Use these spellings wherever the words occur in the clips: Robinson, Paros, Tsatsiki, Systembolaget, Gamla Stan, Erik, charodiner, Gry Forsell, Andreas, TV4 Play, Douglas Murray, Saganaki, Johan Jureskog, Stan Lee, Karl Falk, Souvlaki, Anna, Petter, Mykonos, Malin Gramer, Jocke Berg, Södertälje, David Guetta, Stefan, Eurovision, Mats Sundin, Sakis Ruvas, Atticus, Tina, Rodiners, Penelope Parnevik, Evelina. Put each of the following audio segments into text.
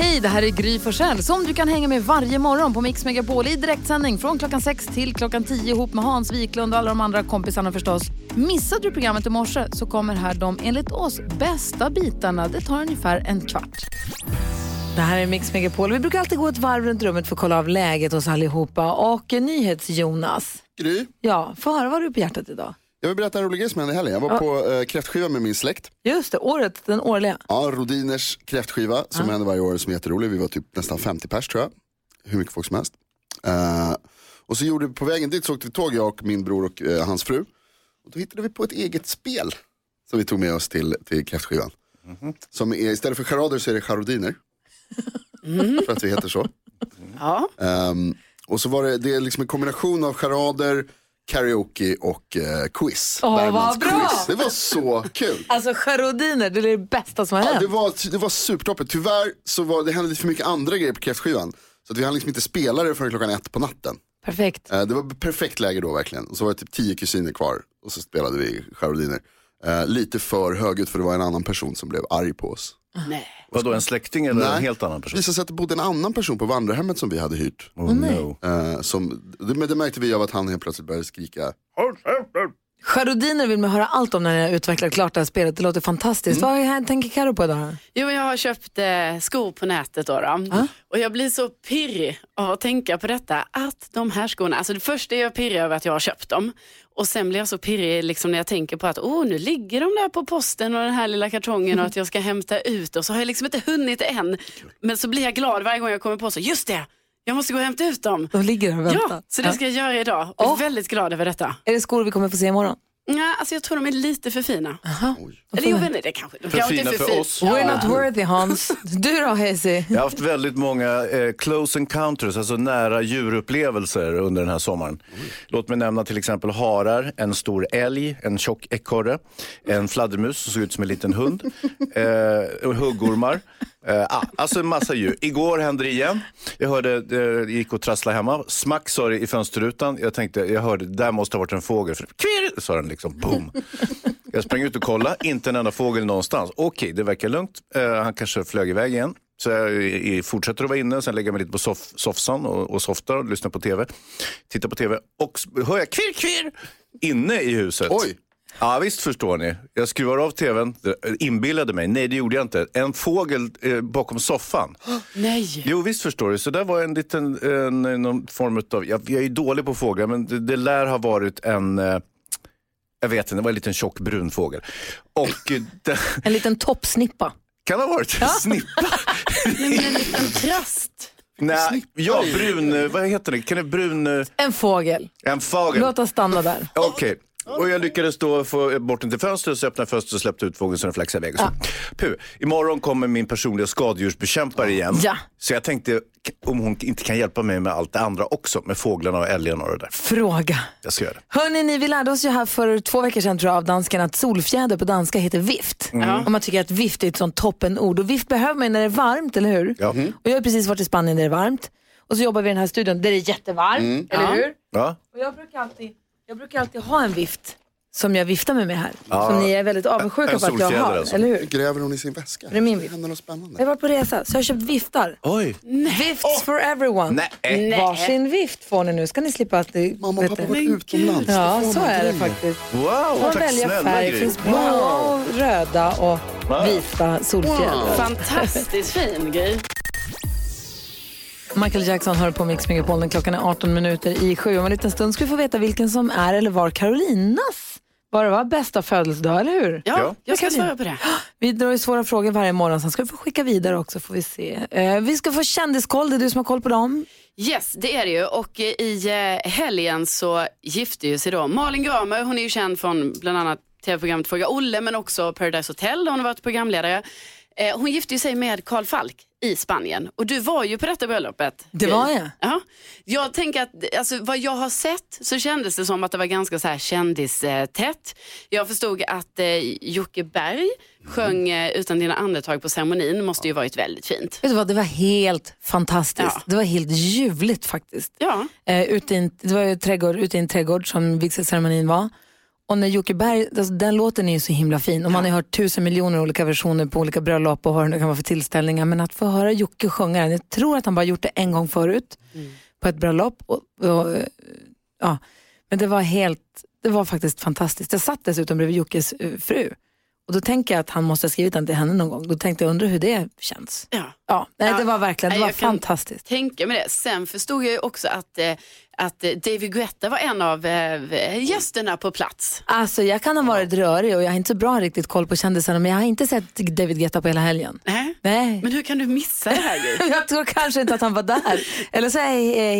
Hej, det här är Gry Forsell som du kan hänga med varje morgon på Mix Megapol i direktsändning från klockan 6 till klockan 10 ihop med Hans Wiklund och alla de andra kompisarna förstås. Missade du programmet i morse så kommer här de enligt oss bästa bitarna. Det tar ungefär en kvart. Det här är Mix Megapol. Vi brukar alltid gå ett varv runt rummet för att kolla av läget hos allihopa och nyhets-Jonas. Gry? Ja, få höra vad du har på hjärtat idag. Jag vill berätta en rolig grej som hände i helgen. Jag var på kräftskiva med min släkt. Just det, året, den årliga. Ja, Rodiners kräftskiva som händer varje år som är jätterolig. Vi var typ nästan 50 pers tror jag. Hur mycket folk som helst. Och så gjorde vi på vägen dit, så åkte vi tåg, jag och min bror och hans fru. Och då hittade vi på ett eget spel som vi tog med oss till kräftskivan. Mm-hmm. Som är, istället för charader så är det charodiner. Mm-hmm. För att vi heter så. Ja. Och så var det är liksom en kombination av charader, karaoke och quiz. Åh, vad bra! Quiz. Det var så kul. Alltså charodiner, det är det bästa som har hänt. Det var supertoppet. Tyvärr så hände lite för mycket andra grejer på kräftskivan. Så att vi hann liksom inte spela det förrän klockan 1 på natten. Perfekt. Det var perfekt läge då verkligen. Och så var det typ 10 kusiner kvar. Och så spelade vi charodiner. Lite för högt för det var en annan person som blev arg på oss. Nej. Var då en släkting eller en helt annan person? Visade sig att det bodde en annan person på vandrarhemmet som vi hade hyrt. Oh, no. Men det märkte vi av att han helt plötsligt började skrika. Charodiner vill man höra allt om när jag utvecklar klart det här spelet. Det låter fantastiskt. Vad tänker Karo på idag? Jo, jag har köpt skor på nätet då. Ah? Och jag blir så pirrig av att tänka på detta. Att de här skorna, alltså det första är jag pirrig över att jag har köpt dem. Och sen blir jag så pirrig liksom när jag tänker på att nu ligger de där på posten och den här lilla kartongen och att jag ska hämta ut. Och så har jag liksom inte hunnit än. Men så blir jag glad varje gång jag kommer på så, just det! Jag måste gå och hämta ut dem. De ligger och väntar. Ja, så det ska jag göra idag. Jag är väldigt glad över detta. Är det skor vi kommer få se imorgon? Nej, alltså jag tror de är lite för fina. Aha. Eller jag vet inte, det kanske. De för fina för oss. We're not worthy, Hans. Du då, Hesi? Jag har haft väldigt många close encounters, alltså nära djurupplevelser under den här sommaren. Låt mig nämna till exempel harar, en stor älg, en tjock ekorre, en fladdermus som såg ut som en liten hund, huggormar. Alltså en massa djur. Igår hände det igen. Jag hörde, jag gick och trasslade hemma. Smack sa det i fönsterrutan. Jag hörde, där måste ha varit en fågel. Kvirr, sa den liksom, boom. Jag sprang ut och kollade, inte en enda fågel någonstans. Okej, det verkar lugnt. Han kanske flög iväg igen. Så jag fortsätter att vara inne. Sen lägger jag mig lite på soffan och softar och lyssnar på tv. Tittar på tv och hör jag kvirr, kvirr inne i huset. Oj. Ja visst, förstår ni. Jag skruvar av tvn, inbillade mig. Nej, det gjorde jag inte. En fågel bakom soffan. Nej. Jo visst, förstår du. Så där var en liten någon form av... Jag är dålig på fåglar, men det lär ha varit en... jag vet inte, det var en liten tjock brun fågel. Och, en liten toppsnippa. Kan det ha varit en snippa? Men en liten trast. Nej, brun... Vad heter det? Kan det brun... En fågel. Låt oss stanna där. Okej. Och jag lyckades då få bort den till fönstret, så öppnade fönstret och släppte ut fågeln så den flaxade iväg. Puh, imorgon kommer min personliga skadedjursbekämpare igen. Ja. Så jag tänkte om hon inte kan hjälpa mig med allt det andra också, med fåglarna och älgarna och det där. Fråga. Jag ska göra det. Hörrni, vi lärde oss ju här för 2 veckor sedan tror jag av danskarna att solfjäder på danska heter vift. Mm. Och man tycker att vift är ett sånt toppenord. Och vift behöver man när det är varmt, eller hur? Ja. Mm. Och jag har precis varit i Spanien där det är varmt. Och så jobbar vi i den här studion där det är jättevarmt, eller hur? Ja. Och jag brukar alltid... ha en vift som jag viftar med mig här. Ja, som ni är väldigt avundsjuka på att jag har, alltså. Eller hur? Gräver hon i sin väska? Det är min vift. Det något spännande. Jag var på resa, så jag har köpt viftar. Oj. Vifts for everyone. Nej. Varsin vift får ni nu. Ska ni slippa att... Mamma och pappa har varit utomlands. Ja, så är det faktiskt. Wow, tack välja snälla färg. Grej. Finns blå, röda och vita solfjädrar. Wow. Fantastiskt fin grej. Michael Jackson hör på Mix Megapolen. Klockan är 18 minuter i 7. Om en liten stund ska vi få veta vilken som är eller var Carolinas bästa födelsedag, eller hur? Ja, jag ska svara på det. Vi drar ju svåra frågor varje morgon. Sen ska vi få skicka vidare också, får vi se. Vi ska få kändiskoll, det är du som har koll på dem. Yes, det är det ju. Och i helgen så gifter ju sig då Malin Gramer, hon är ju känd från bland annat tv-programmet Fråga Olle, men också Paradise Hotel där hon har varit programledare. Hon gifte sig med Karl Falk i Spanien. Och du var ju på detta bröllopet. Det var jag. Ja. Jag tänker att alltså, vad jag har sett så kändes det som att det var ganska så här kändistätt. Jag förstod att Jocke Berg sjöng Utan dina andetag på ceremonin. Måste ju varit väldigt fint. Vet du vad, det var helt fantastiskt. Ja. Det var helt ljuvligt faktiskt. Ja. Det var ju trädgård, ute i en trädgård som vigselceremonin var. Och när Jocke Berg, alltså den låten är ju så himla fin. Och man har hört 1000 miljoner olika versioner på olika bröllop och vad det kan vara för tillställningar. Men att få höra Jocke sjunga den, jag tror att han bara gjort det en gång förut på ett bröllop. Ja. Men det var faktiskt fantastiskt. Jag satt dessutom bredvid Jockes fru. Och då tänker jag att han måste ha skrivit den till henne någon gång. Då tänkte jag, undra hur det känns. Nej, det var verkligen, det var fantastiskt. Tänker med det. Sen förstod jag ju också att David Guetta var en av gästerna på plats. Alltså jag kan ha varit rörig och jag har inte så bra riktigt koll på kändisarna, men jag har inte sett David Guetta på hela helgen. Nej. Men hur kan du missa det här? Jag tror kanske inte att han var där. Eller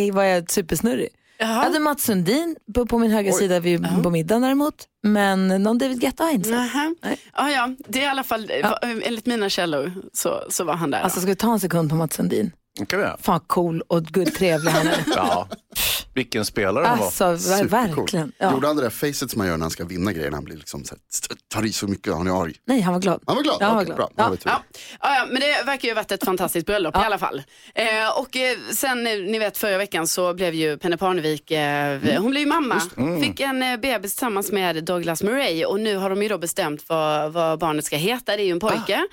så var jag supersnurrig. Uh-huh. Jag hade Mats Sundin på min högra sida vid, på middagen däremot. Men någon David Guetta har inte sett. Ja, det är i alla fall enligt mina källor så var han där. Alltså ska vi ta en sekund på Mats Sundin? Okay. Fan cool och gud trevlig han är. Ja. Vilken spelare han var. Alltså verkligen. Ja. Gjorde han det där facet som man gör när han ska vinna grejer, han blir liksom så här, tar i så mycket, han är arg. Nej, han var glad. Han var glad. Bra. Ja, men det verkar ju ha varit ett fantastiskt bröllop i alla fall. Och sen ni vet förra veckan så blev ju Penelope Parnevik hon blev ju mamma. Fick en bebis tillsammans med Douglas Murray och nu har de ju då bestämt vad barnet ska heta. Det är ju en pojke.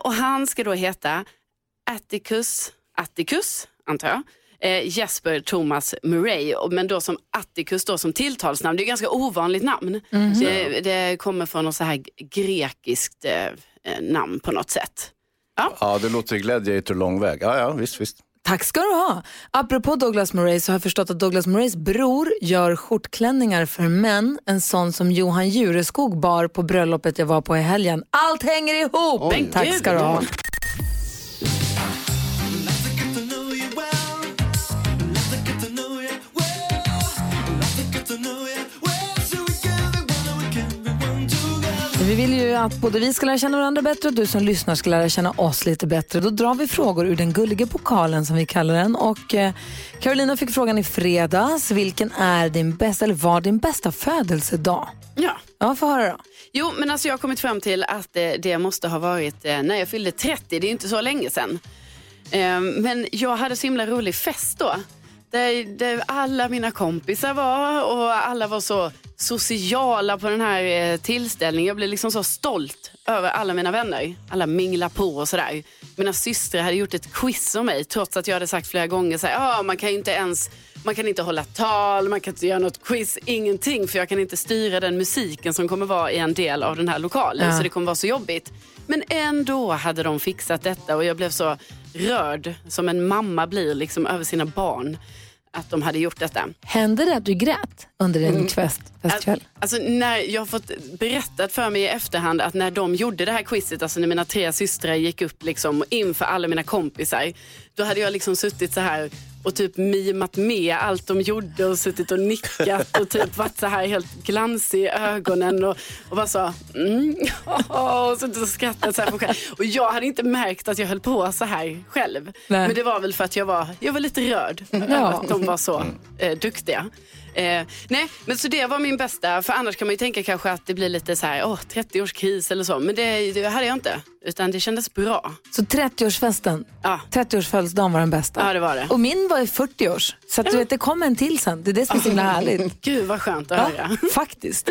Och han ska då heta Atticus, antar jag. Jesper Thomas Murray, men då som Atticus då som tilltalsnamn. Det är ett ganska ovanligt namn. Det kommer från något så här grekiskt namn på något sätt. Ja, det låter gladiator lång väg. Ja, visst. Tack ska du ha. Apropå Douglas Murray så har jag förstått att Douglas Murrays bror gör skjortklänningar för män. En sån som Johan Jureskog bar på bröllopet jag var på i helgen. Allt hänger ihop. Tack ska du ha. Vi vill ju att både vi ska lära känna varandra bättre och du som lyssnar ska lära känna oss lite bättre. Då drar vi frågor ur den gulliga pokalen som vi kallar den. Och Carolina fick frågan i fredags. Vilken är din bästa, eller var din bästa födelsedag? Ja, får höra då. Jo, men alltså jag har kommit fram till att det måste ha varit när jag fyllde 30. Det är inte så länge sedan. Men jag hade så himla rolig fest då. Där alla mina kompisar var och alla var så sociala på den här tillställningen. Jag blev liksom så stolt över alla mina vänner. Alla mingla på och sådär. Mina systrar hade gjort ett quiz om mig trots att jag hade sagt flera gånger så här, man kan inte hålla tal, man kan inte göra något quiz, ingenting, för jag kan inte styra den musiken som kommer vara i en del av den här lokalen, så det kommer vara så jobbigt. Men ändå hade de fixat detta och jag blev så rörd som en mamma blir liksom över sina barn. Att de hade gjort detta. Hände det att du grät under din festkväll? Alltså när jag har fått berättat för mig i efterhand att när de gjorde det här quizet, alltså när mina tre systrar gick upp liksom inför alla mina kompisar, då hade jag liksom suttit så här och typ mimat med allt de gjorde och suttit och nickat och typ varit så här helt glansig i ögonen och bara så och suttit och skrattat så här på själv. Och jag hade inte märkt att jag höll på så här själv. Nej. Men det var väl för att jag var lite rörd över att de var så duktiga. Nej, men så det var min bästa. För annars kan man ju tänka kanske att det blir lite så här 30-årskris eller så. Men det hade jag inte, utan det kändes bra. Så 30-årsfesten, 30-årsfödelsedagen var den bästa. Ja, det var det. Och min var ju 40-års. Så att du vet, det kom en till sen. Det är det som är så himla härligt. Gud vad skönt att höra. Faktiskt.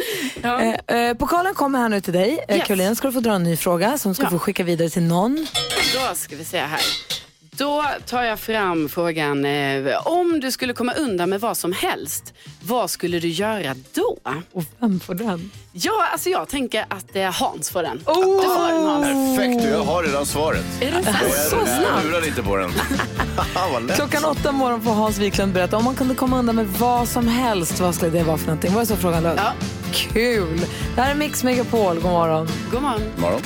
Pokalen kommer här nu till dig. Karolina ska du få dra en ny fråga som ska få skicka vidare till någon. Då ska vi se här. Då tar jag fram frågan, om du skulle komma undan med vad som helst, vad skulle du göra då? Och vem får den? Ja, alltså jag tänker att Hans får den. Du får den, Hans. Perfekt, jag har redan svaret. Är det så snabbt? Jag lurar inte på den. Klockan 8 morgon får Hans Wiklund berätta om man kunde komma undan med vad som helst, vad skulle det vara för någonting? Vad är så frågan löd? Ja. Kul! Det här är Mix Megapol, god morgon. God morgon. God morgon.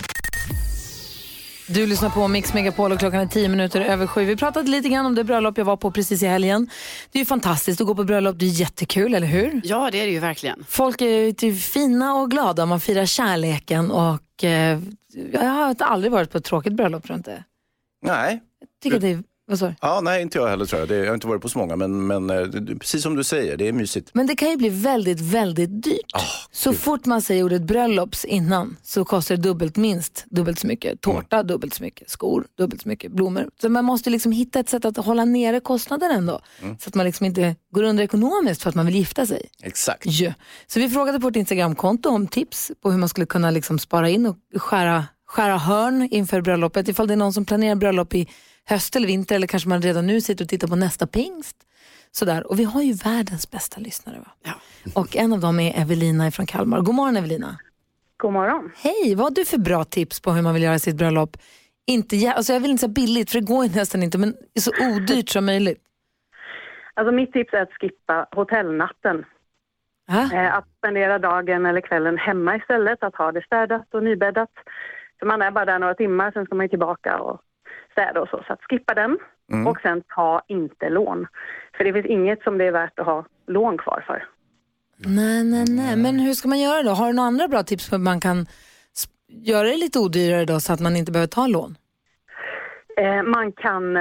Du lyssnar på Mix Megapol och klockan är 10 minuter över 7. Vi pratade lite grann om det bröllop jag var på precis i helgen. Det är ju fantastiskt att gå på bröllop, det är jättekul, eller hur? Ja, det är det ju verkligen. Folk är ju fina och glada, man firar kärleken och och jag har aldrig varit på ett tråkigt bröllop, tror jag inte. Nej. Jag tycker det är... Vad sa du? Ja, nej, inte jag heller, tror jag. Jag har inte varit på så många, men precis som du säger, det är mysigt. Men det kan ju bli väldigt, väldigt dyrt. Oh, så gud. Fort man säger ordet bröllops innan så kostar det dubbelt minst, dubbelt så mycket. Tårta, dubbelt så mycket. Skor, dubbelt så mycket. Blommor. Så man måste liksom hitta ett sätt att hålla nere kostnaden ändå. Mm. Så att man liksom inte går under ekonomiskt för att man vill gifta sig. Exakt. Ja. Så vi frågade på ett Instagramkonto om tips på hur man skulle kunna liksom spara in och skära hörn inför bröllopet. Ifall det är någon som planerar bröllop i höst eller vinter, eller kanske man redan nu sitter och tittar på nästa pingst. Sådär. Och vi har ju världens bästa lyssnare, va? Ja. Och en av dem är Evelina från Kalmar. God morgon, Evelina. God morgon. Hej, vad har du för bra tips på hur man vill göra sitt bröllop? Inte, alltså jag vill inte säga billigt, för det går nästan inte, men så odyrt som möjligt. Alltså mitt tips är att skippa hotellnatten. Att spendera dagen eller kvällen hemma istället. Att ha det städat och nybäddat. Så man är bara där några timmar, sen ska man ju tillbaka och städa och så. Så att skippa den och sen ta inte lån. För det finns inget som det är värt att ha lån kvar för. Nej. Men hur ska man göra då? Har du några andra bra tips för att man kan göra det lite odyrare då så att man inte behöver ta lån? Man kan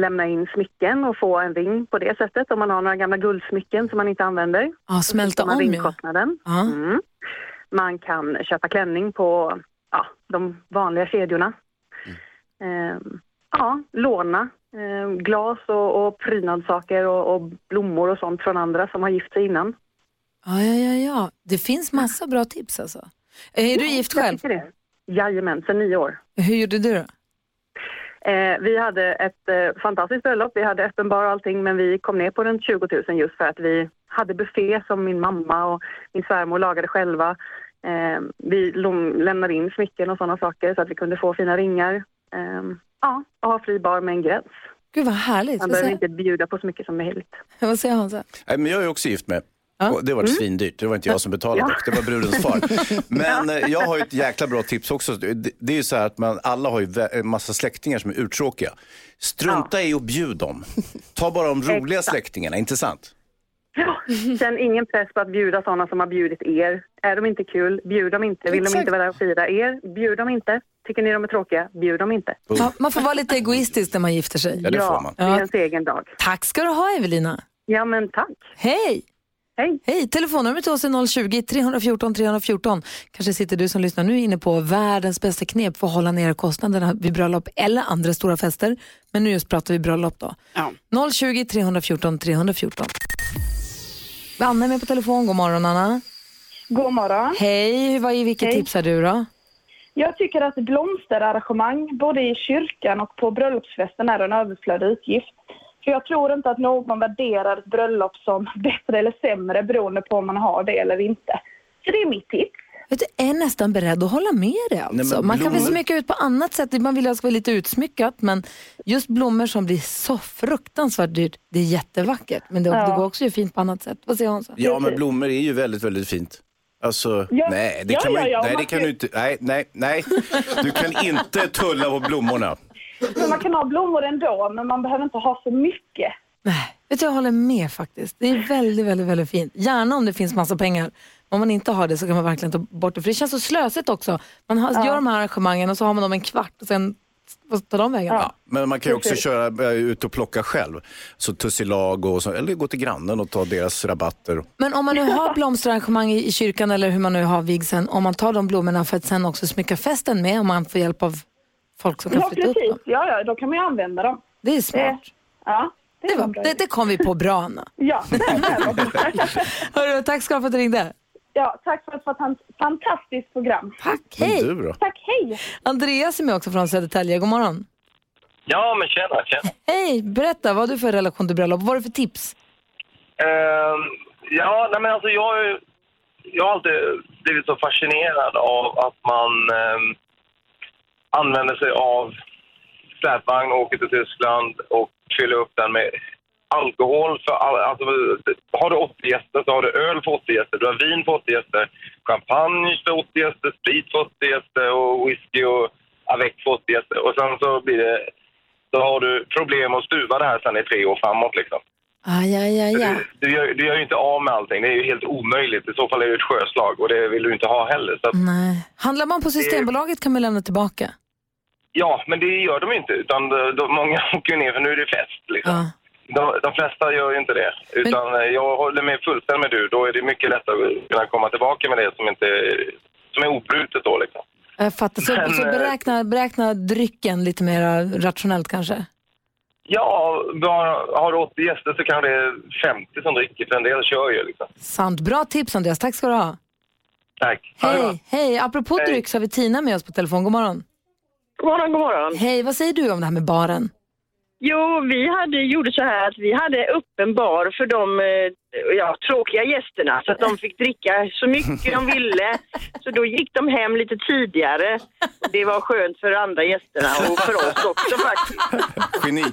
lämna in smycken och få en ring på det sättet. Om man har några gamla guldsmycken som man inte använder. Ja, smälta om ringkostnaden. Ja. Mm. Man kan köpa klänning på... Ja, de vanliga kedjorna. Låna glas och prydnadssaker och blommor och sånt från andra som har gift sig innan. Ja. Det finns massa bra tips alltså. Är du gift själv? Det. Jajamän, sedan 9 år. Hur gjorde du då? Vi hade ett fantastiskt bröllop. Vi hade öppen bar och allting, men vi kom ner på runt 20 000 just för att vi hade buffé som min mamma och min svärmor lagade själva. Vi lämnade in smycken och sådana saker så att vi kunde få fina ringar. Och ha fri bar med en gräns. Gud vad härligt. Man behöver inte bjuda på så mycket som möjligt. Vad säger han så? Nej, men jag är också gift med. Ja. Det var svindyrt, det var inte jag som betalade dock. Det var brudens far. Men jag har ju ett jäkla bra tips också. Det är ju så här att alla har ju en massa släktingar som är uttråkiga. Strunta i och bjud dem. Ta bara de roliga släktingarna, inte sant? Ja, känn ingen press på att bjuda sådana som har bjudit er. Är de inte kul, bjud dem inte. Vill de inte vara där och fira er, bjud dem inte. Tycker ni de är tråkiga, bjud dem inte. Ja, man får vara lite egoistisk när man gifter sig. Ja, det får man. Ja, det är ens egen dag. Tack ska du ha, Evelina. Ja, men tack. Hej. Telefonnumret till oss är 020-314-314. Kanske sitter du som lyssnar nu inne på världens bästa knep för att hålla ner kostnaderna vid bröllop eller andra stora fester. Men nu just pratar vi bröllop då. Ja. 020-314-314. Anna är med på telefon. God morgon, Anna. God morgon. Hej, vilket tips har du då? Jag tycker att blomsterarrangemang både i kyrkan och på bröllopsfesten är en överflödig utgift. För jag tror inte att någon värderar ett bröllop som bättre eller sämre beroende på om man har det eller inte. Så det är mitt tips. Jag är nästan beredd att hålla med dig alltså. Man kan väl smycka ut på annat sätt. Man vill alltså vara lite utsmyckat. Men just blommor som blir så fruktansvärt dyrt, det är jättevackert. Men det går också ju fint på annat sätt. Vad säger hon så? Ja, men blommor är ju väldigt, väldigt fint. Alltså, nej, det kan du inte. Du kan inte tulla på blommorna. Men man kan ha blommor ändå, men man behöver inte ha för mycket. Nej, vet du, jag håller med faktiskt. Det är väldigt, väldigt, väldigt fint. Gärna om det finns massa pengar. Om man inte har det så kan man verkligen ta bort det. För det känns så slösigt också. Man gör de här arrangemangen och så har man dem en kvart och sen tar de vägen. Ja, men man kan ju också köra ut och plocka själv. Så tussilag och så. Eller gå till grannen och ta deras rabatter. Men om man nu har blomsterarrangemang i kyrkan eller hur man nu har vigseln. Om man tar de blommorna för att sen också smycka festen med. Om man får hjälp av folk som kan flytta upp dem. Ja, då kan man ju använda dem. Det är smart. Det kom vi på bra, Anna. Ja, det. Tack ska du ha för att du ringde. Ja, tack för ett fantastiskt program. Tack, hej. Tack, hej. Andreas är med också från Södertälje. God morgon. Ja, men tjena. Hej, berätta, vad har du för relation till bröllop? Vad har du för tips? Jag har alltid blivit så fascinerad av att man använder sig av släpvagn, åker till Tyskland och fyller upp den med alkohol för alltså, har du 80 gäster så har du öl för 80 gäster, du har vin för 80 gäster, champagne för 80 gäster, sprit för 80 gäster och whisky och avec för 80 gäster. Och sen så blir det, så har du problem att stuva det här sen i 3 år framåt liksom. Du gör ju inte av med allting. Det är ju helt omöjligt. I så fall är det ett sjöslag och det vill du inte ha heller. Så nej. Handlar man på Systembolaget kan man lämna tillbaka. Ja, men det gör de inte. Utan många åker ner för nu är det fest liksom. Ja. De flesta gör ju inte det. Utan jag håller med fullständigt med du. Då är det mycket lättare att kunna komma tillbaka med det som är obrutet då liksom. Jag fattar. Så beräkna drycken lite mer rationellt kanske? Ja, har du 80 gäster så kan det 50 som dricker för en del kör ju liksom. Sant. Bra tips Andreas. Tack ska du ha. Tack. Hej. Apropå dryck så har vi Tina med oss på telefon. God morgon. God morgon. Hej, vad säger du om det här med baren? Jo, vi gjorde så här att vi hade öppen bar för de tråkiga gästerna så att de fick dricka så mycket de ville. Så då gick de hem lite tidigare. Det var skönt för andra gästerna och för oss också faktiskt. Geni.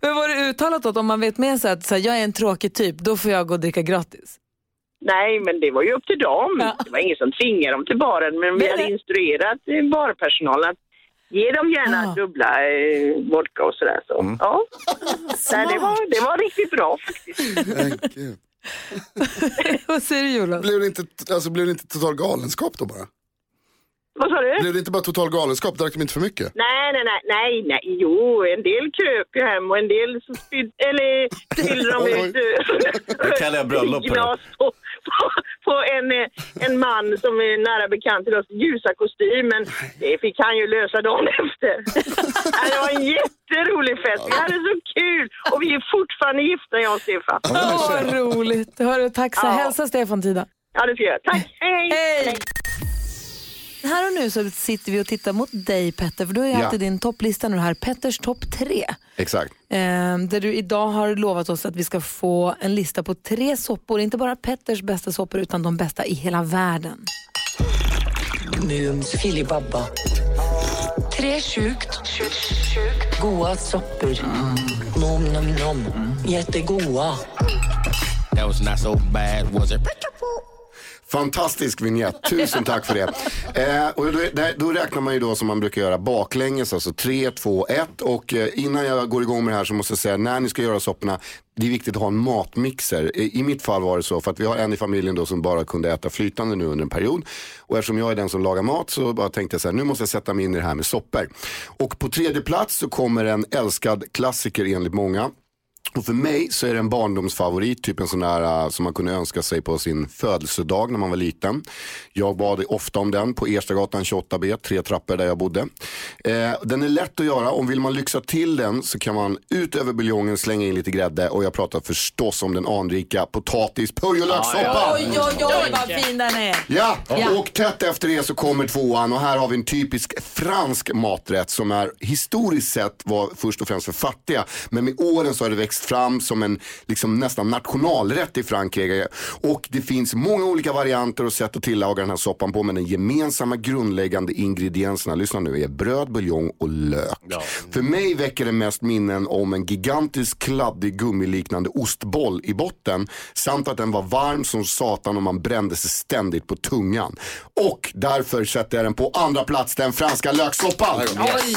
Men var det uttalat åt om man vet med sig att så här, jag är en tråkig typ, då får jag gå och dricka gratis? Nej, men det var ju upp till dem. Ja. Det var ingen som tvingade dem till baren, men vi hade instruerat barpersonalen att ge dem gärna dubbla vodka och sådär. Så. Mm. Ja. Nej, det var riktigt bra faktiskt. Vad säger du, Jonas? Blev det inte total galenskap då bara? Vad sa du? Blev det inte bara total galenskap? Drack de inte för mycket? Nej. Jo, en del kröp ju hem och en del så spillde de ut. Det kallar jag bröllop på. På en man som är nära bekant till oss, ljusa kostym, men det fick han ju lösa dagen efter. Det var en jätterolig fest. Vi hade så kul och vi är fortfarande gifta, jag och Stefan. Åh, vad roligt. Hörru, tack så. Hälsa Stefan Tida. Ja, det får jag. Tack. Hej. Här och nu så sitter vi och tittar mot dig, Petter, för du har ju alltid din topplista nu här, Petters topp 3. Exakt. Där du idag har lovat oss att vi ska få en lista på 3 soppor, inte bara Petters bästa soppor utan de bästa i hela världen. Mums filibabba. 3 sjukt goda soppor. Nom. Jättegoda. That was not so bad, was it? Fantastisk vignett, tusen tack för det. Och då räknar man ju då som man brukar göra baklänges, alltså 3, 2, 1. Och innan jag går igång med det här så måste jag säga, när ni ska göra sopporna, det är viktigt att ha en matmixer. I mitt fall var det så, för att vi har en i familjen då som bara kunde äta flytande nu under en period. Och eftersom jag är den som lagar mat så bara tänkte jag så här, nu måste jag sätta mig in i det här med soppor. Och på 3:e plats så kommer en älskad klassiker enligt många. Och för mig så är det en barndomsfavorit, typ en sån där som man kunde önska sig på sin födelsedag när man var liten. Jag bad ofta om den på Erstagatan 28B, 3 trappor där jag bodde. Den är lätt att göra, om vill man lyxa till den så kan man utöver buljongen slänga in lite grädde. Och jag pratar förstås om den anrika potatis, purjolökssoppan. Oj, vad fin den är. Ja, och tätt efter det så kommer 2:an och här har vi en typisk fransk maträtt som är historiskt sett var först och främst för fattiga. Men med åren så har det växt fram som en liksom nästan nationalrätt i Frankrike och det finns många olika varianter och sätt att tillaga den här soppan på, men den gemensamma grundläggande ingredienserna, lyssna nu, är bröd, buljong och lök. Ja. För mig väcker det mest minnen om en gigantisk kladdig gummiliknande ostboll i botten samt att den var varm som satan och man brände sig ständigt på tungan. Och därför sätter jag den på andra plats, den franska löksoppan. Oj!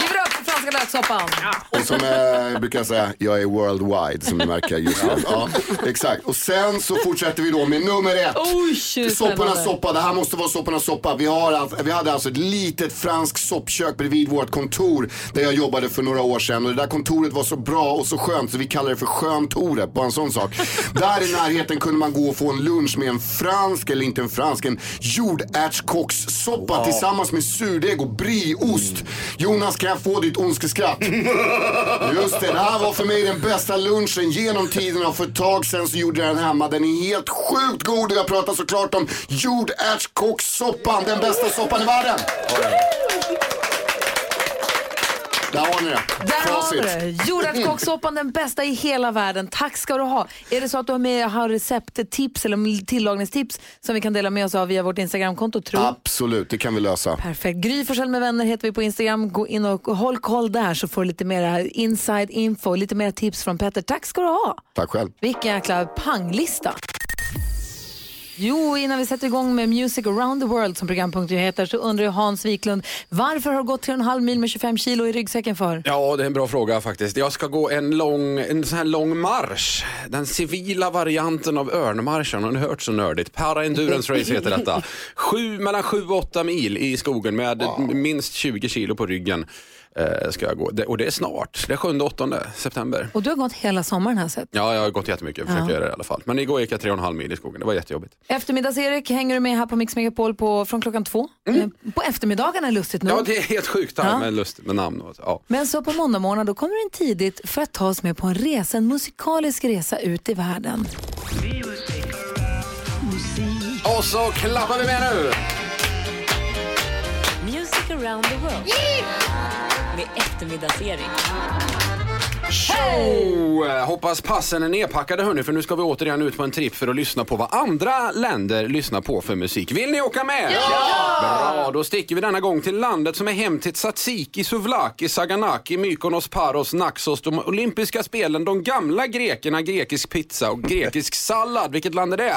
Giver upp för franska löksoppan. Ja. Och som jag brukar säga, jag är worldwide som ni märker just nu. Ja, exakt. Och sen så fortsätter vi då med nummer 1. Soppornas soppa. Det här måste vara soppornas soppa. Vi hade alltså ett litet franskt soppkök bredvid vårt kontor där jag jobbade för några år sedan. Och det där kontoret var så bra och så skönt så vi kallade det för sköntoret. Bara en sån sak. Där i närheten kunde man gå och få en lunch med en fransk, eller inte en fransk, en jordärtskockssoppa tillsammans med surdeg och brieost. Jonas, kan jag få ditt onskeskratt? Just det, det här var för mig den bästa lunchen genom tiden och för ett tag sen så gjorde jag den hemma. Den är helt sjukt god och jag pratar såklart om jordärtskockssoppan, den bästa soppan i världen. Där har ni det. Jordärtskockssoppan, den bästa i hela världen. Tack ska du ha. Är det så att du har med recepttips eller tillagningstips som vi kan dela med oss av via vårt Instagramkonto, tror jag? Absolut, det kan vi lösa. Perfekt. Gry Forsell med vänner heter vi på Instagram. Gå in och håll koll där så får du lite mer inside info, lite mer tips från Petter. Tack ska du ha. Tack själv. Vilken jäkla panglista. Jo, innan vi sätter igång med Music Around the World som programpunkt heter, så undrar Hans Wiklund, varför har du gått 3,5 mil med 25 kilo i ryggsäcken för? Ja, det är en bra fråga faktiskt. Jag ska gå en sån här lång marsch. Den civila varianten av örnmarschen. Har ni hört så nördigt? Para-endurance race heter detta. Mellan 7 och 8 mil i skogen med minst 20 kilo på ryggen. Ska jag gå. Och det är snart. Det är 7-8 september. Och du har gått hela sommaren här sett. Ja, jag har gått jättemycket. Jag försöker göra det i alla fall. Men igår gick jag 3,5 mil i skogen. Det var jättejobbigt. Eftermiddags-Erik hänger du med här på Mix Megapol från klockan 2. På eftermiddagen är lustigt nog. Ja, det är helt sjukt här med lustigt med namn. Och, Men så på måndag morgon, då kommer du in tidigt för att ta oss med på en resa. En musikalisk resa ut i världen. Och så klappar vi med nu! Music around the world. Yeah! Med eftermiddagsering. Show! Hoppas passen är nedpackade hörni, för nu ska vi återigen ut på en trip för att lyssna på vad andra länder lyssnar på för musik. Vill ni åka med? Ja! Bra, då sticker vi denna gång till landet som är hem till Tsatsiki, Souvlaki, Saganaki, Mykonos, Paros, Naxos, de olympiska spelen, de gamla grekerna, grekisk pizza och grekisk sallad. Vilket land är det?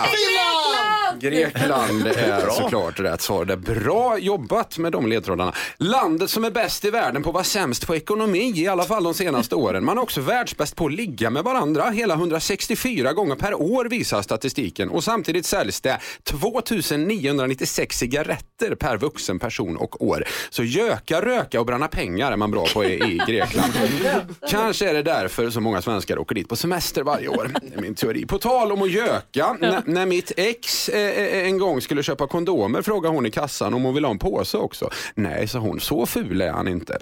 Grekland är såklart rätt svar. Det är bra jobbat med de ledtrådarna. Landet som är bäst i världen på att vara sämst på ekonomi, i alla fall de senaste åren. Man är också världsbäst på att ligga med varandra. Hela 164 gånger per år visar statistiken. Och samtidigt säljs det 2996 cigaretter per vuxen person och år. Så göka, röka och bränna pengar är man bra på i Grekland. Kanske är det därför så många svenskar åker dit på semester varje år. Det är min teori. På tal om att göka, när mitt ex en gång skulle köpa kondomer, frågade hon i kassan om hon ville ha en påse också. Nej, sa hon, så ful är han inte.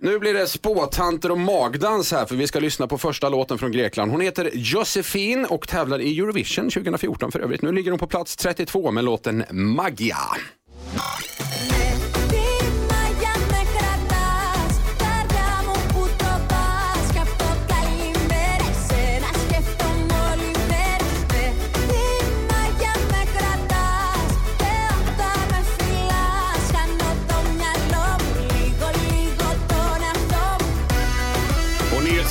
Nu blir det spåtanter och magdans här, för vi ska lyssna på första låten från Grekland. Hon heter Josephine och tävlar i Eurovision 2014 för övrigt. Nu ligger hon på plats 32 med låten Magia.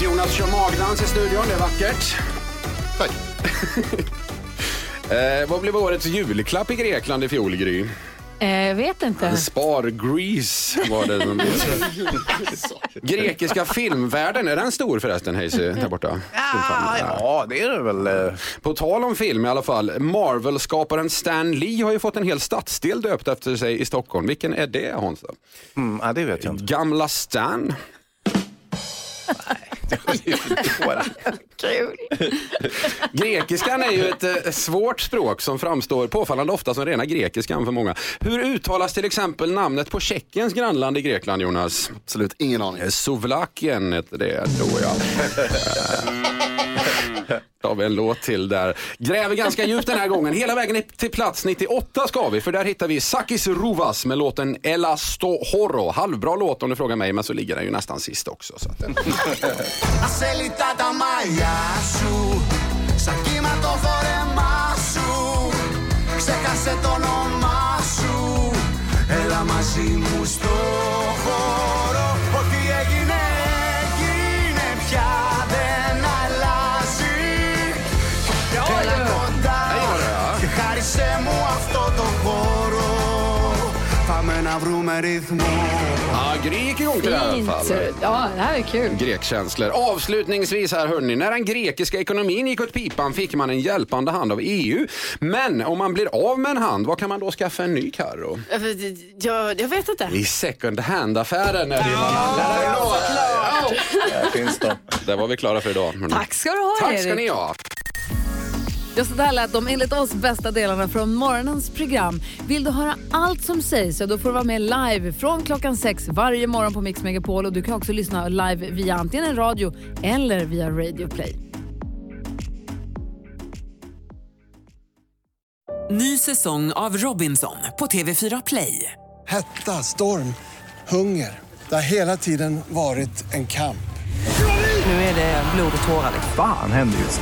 Jonas kör magdans i studion, det är vackert. Tack. Vad blev årets julklapp i Grekland i fjol, Gry? Vet inte. Spar-Grease var det som blev. Grekiska filmvärlden, är den stor förresten, Heise, där borta? Ja, det är det väl. På tal om film i alla fall, Marvel-skaparen Stan Lee har ju fått en hel stadsdel döpt efter sig i Stockholm. Vilken är det, Hans? Ja, det vet jag inte. Gamla Stan. Kul. Grekiskan är ju ett svårt språk som framstår påfallande ofta som rena grekiskan för många. Hur uttalas till exempel namnet på Tjeckiens grannland i Grekland, Jonas? Absolut ingen aning. Suvlakien heter det, tror jag. Då har vi en låt till där. Gräver ganska djupt den här gången. Hela vägen till plats 98 ska vi, för där hittar vi Sakis Ruvas med låten Elastohoro. Halvbra låt om du frågar mig, men så ligger den ju nästan sist också. Så att den... Grek igång till det här i alla fall. Ja, det här är kul. Grekkänslor. Avslutningsvis här hörni, när den grekiska ekonomin gick åt pipan fick man en hjälpande hand av EU. Men om man blir av med en hand, vad kan man då skaffa en ny Karo? Jag vet inte. I second hand-affären är det ju man finns då. Där var vi klara för idag. Tack ska du ha, Erik. Tack ska ni ha. Just det här lät de enligt oss bästa delarna från morgonens program. Vill du höra allt som sägs, så då får du vara med live från klockan 6 varje morgon på Mix Megapol. Och du kan också lyssna live via antingen radio eller via Radio Play. Ny säsong av Robinson på TV4 Play. Hetta, storm, hunger. Det har hela tiden varit en kamp. Nu är det blod och tårar. Fan händer just det.